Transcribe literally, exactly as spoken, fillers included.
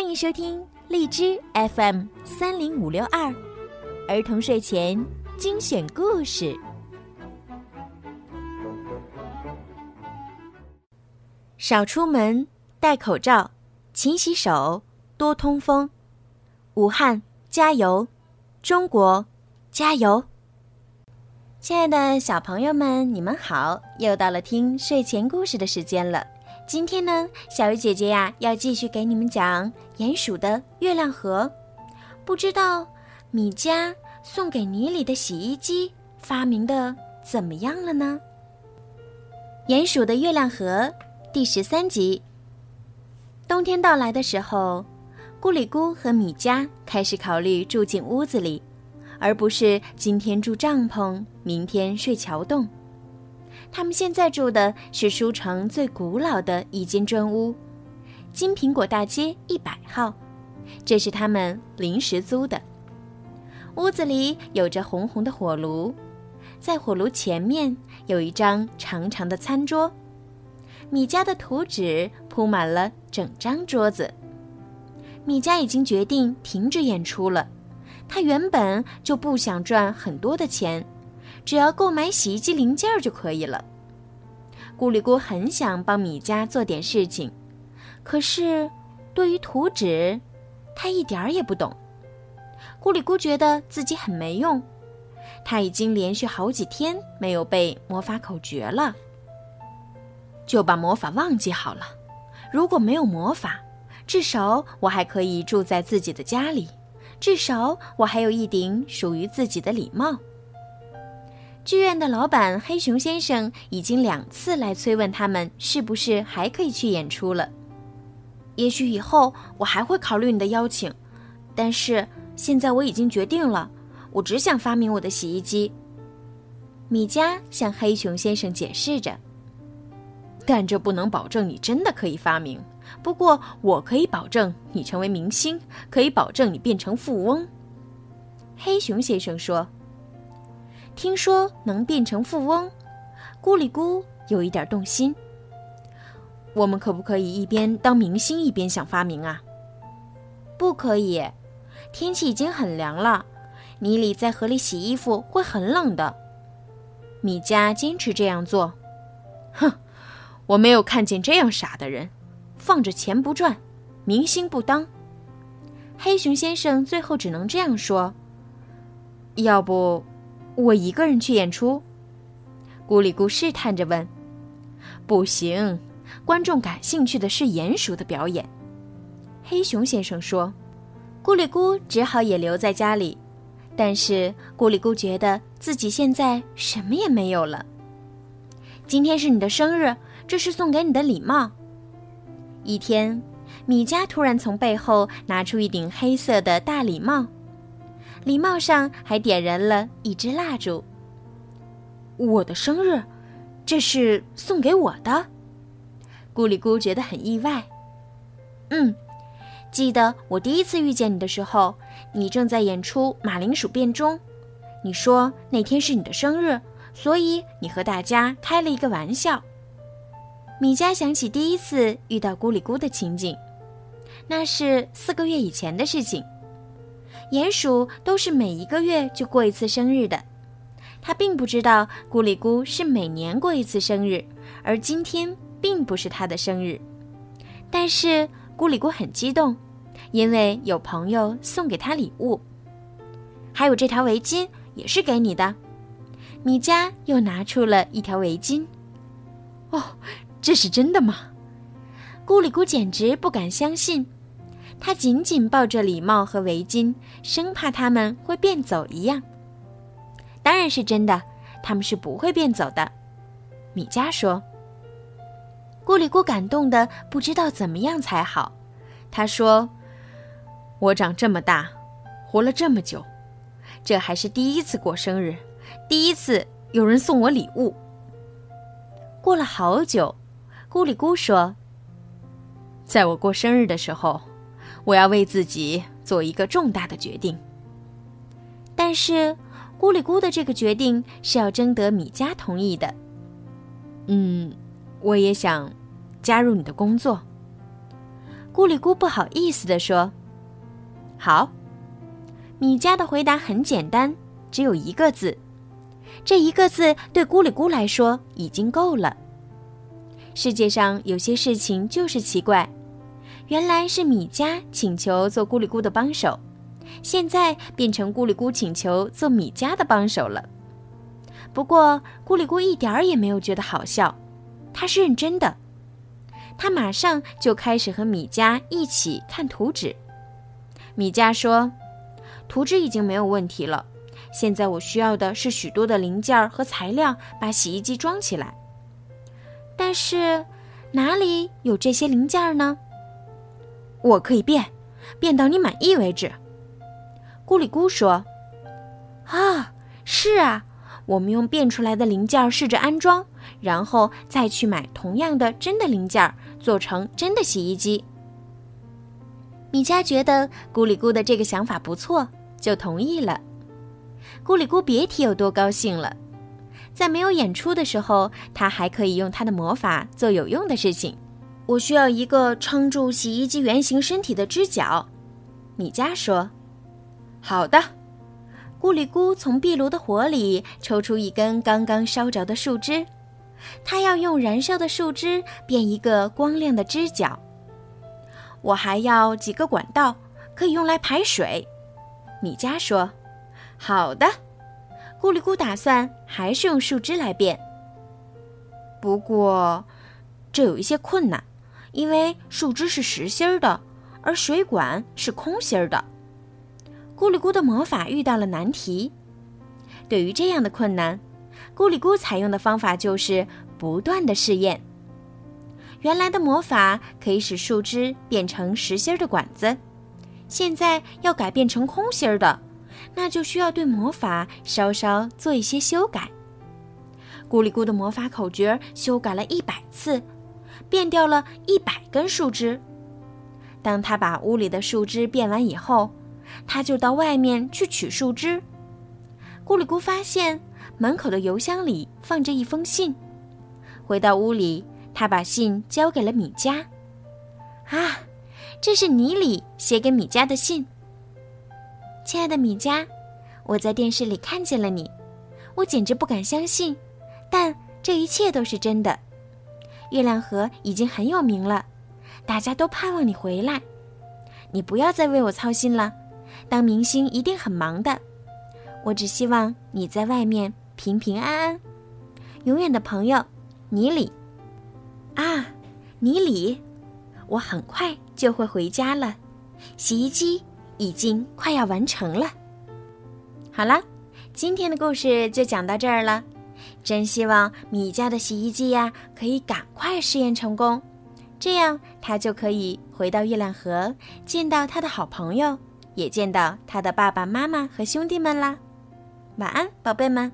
欢迎收听荔枝 F M 三零五六二儿童睡前精选故事。少出门，戴口罩，勤洗手，多通风。武汉加油，中国加油！亲爱的小朋友们，你们好，又到了听睡前故事的时间了。今天呢，小鱼姐姐呀、啊、要继续给你们讲鼹鼠的月亮河。不知道米佳送给泥里的洗衣机发明的怎么样了呢？鼹鼠的月亮河第十三集。冬天到来的时候，咕里咕和米佳开始考虑住进屋子里，而不是今天住帐篷，明天睡桥洞。他们现在住的是书城最古老的一间砖屋，金苹果大街一百号，这是他们临时租的。屋子里有着红红的火炉，在火炉前面有一张长长的餐桌，米家的图纸铺满了整张桌子。米家已经决定停止演出了，他原本就不想赚很多的钱，只要购买洗衣机零件就可以了。咕里咕很想帮米家做点事情，可是对于图纸，他一点儿也不懂。咕里咕觉得自己很没用，他已经连续好几天没有背魔法口诀了。就把魔法忘记好了，如果没有魔法，至少我还可以住在自己的家里，至少我还有一顶属于自己的礼帽。剧院的老板黑熊先生已经两次来催问他们是不是还可以去演出了。也许以后我还会考虑你的邀请，但是现在我已经决定了，我只想发明我的洗衣机。米佳向黑熊先生解释着，但这不能保证你真的可以发明，不过我可以保证你成为明星，可以保证你变成富翁。黑熊先生说。听说能变成富翁，咕里咕有一点动心。我们可不可以一边当明星一边想发明啊？不可以，天气已经很凉了，泥里在河里洗衣服会很冷的。米佳坚持这样做。哼，我没有看见这样傻的人，放着钱不赚，明星不当。黑熊先生最后只能这样说。要不我一个人去演出？咕里咕试探着问。不行，观众感兴趣的是鼹鼠的表演，黑熊先生说。咕里咕只好也留在家里，但是咕里咕觉得自己现在什么也没有了。今天是你的生日，这是送给你的礼帽。一天，米佳突然从背后拿出一顶黑色的大礼帽，礼帽上还点燃了一支蜡烛。我的生日，这是送给我的？咕里咕觉得很意外。嗯，记得我第一次遇见你的时候，你正在演出《马铃薯变钟》，你说那天是你的生日，所以你和大家开了一个玩笑。米佳想起第一次遇到咕里咕的情景，那是四个月以前的事情。鼹鼠都是每一个月就过一次生日的，他并不知道咕里咕是每年过一次生日，而今天并不是他的生日。但是咕里咕很激动，因为有朋友送给他礼物。还有这条围巾也是给你的。米佳又拿出了一条围巾。哦，这是真的吗？咕里咕简直不敢相信。他紧紧抱着礼帽和围巾，生怕他们会变走一样。当然是真的，他们是不会变走的，米佳说。咕里咕感动得不知道怎么样才好。他说，我长这么大，活了这么久，这还是第一次过生日，第一次有人送我礼物。过了好久，咕里咕说，在我过生日的时候，我要为自己做一个重大的决定。但是咕里咕的这个决定是要征得米佳同意的。嗯，我也想加入你的工作。咕里咕不好意思地说：“好。”米加的回答很简单，只有一个字。这一个字对咕里咕来说已经够了。世界上有些事情就是奇怪，原来是米加请求做咕里咕的帮手，现在变成咕里咕请求做米加的帮手了。不过咕里咕一点儿也没有觉得好笑，他是认真的。他马上就开始和米加一起看图纸。米加说：“图纸已经没有问题了，现在我需要的是许多的零件和材料，把洗衣机装起来。但是哪里有这些零件呢？我可以变，变到你满意为止。”咕里咕说：“啊，是啊，我们用变出来的零件试着安装，然后再去买同样的真的零件，做成真的洗衣机。”米加觉得咕里咕的这个想法不错，就同意了。咕里咕别提有多高兴了。在没有演出的时候，他还可以用他的魔法做有用的事情。我需要一个撑住洗衣机圆形身体的支脚，米加说。好的。咕里咕从壁炉的火里抽出一根刚刚烧着的树枝，他要用燃烧的树枝变一个光亮的支脚。我还要几个管道，可以用来排水，米加说。好的。咕里咕打算还是用树枝来变，不过这有一些困难，因为树枝是实心的，而水管是空心的。咕里咕的魔法遇到了难题。对于这样的困难，咕里咕采用的方法就是不断的试验。原来的魔法可以使树枝变成实心的管子，现在要改变成空心的，那就需要对魔法稍稍做一些修改。咕里咕的魔法口诀修改了一百次，变掉了一百根树枝。当他把屋里的树枝变完以后，他就到外面去取树枝。咕里咕发现门口的邮箱里放着一封信，回到屋里，他把信交给了米加。啊，这是尼里写给米加的信。亲爱的米加，我在电视里看见了你，我简直不敢相信，但这一切都是真的。月亮河已经很有名了，大家都盼望你回来。你不要再为我操心了，当明星一定很忙的。我只希望你在外面平平安安。永远的朋友，尼里。啊，尼里，我很快就会回家了，洗衣机已经快要完成了。好了，今天的故事就讲到这儿了。真希望米加的洗衣机呀、啊，可以赶快试验成功，这样他就可以回到月亮河，见到他的好朋友，也见到他的爸爸妈妈和兄弟们啦。晚安，宝贝们。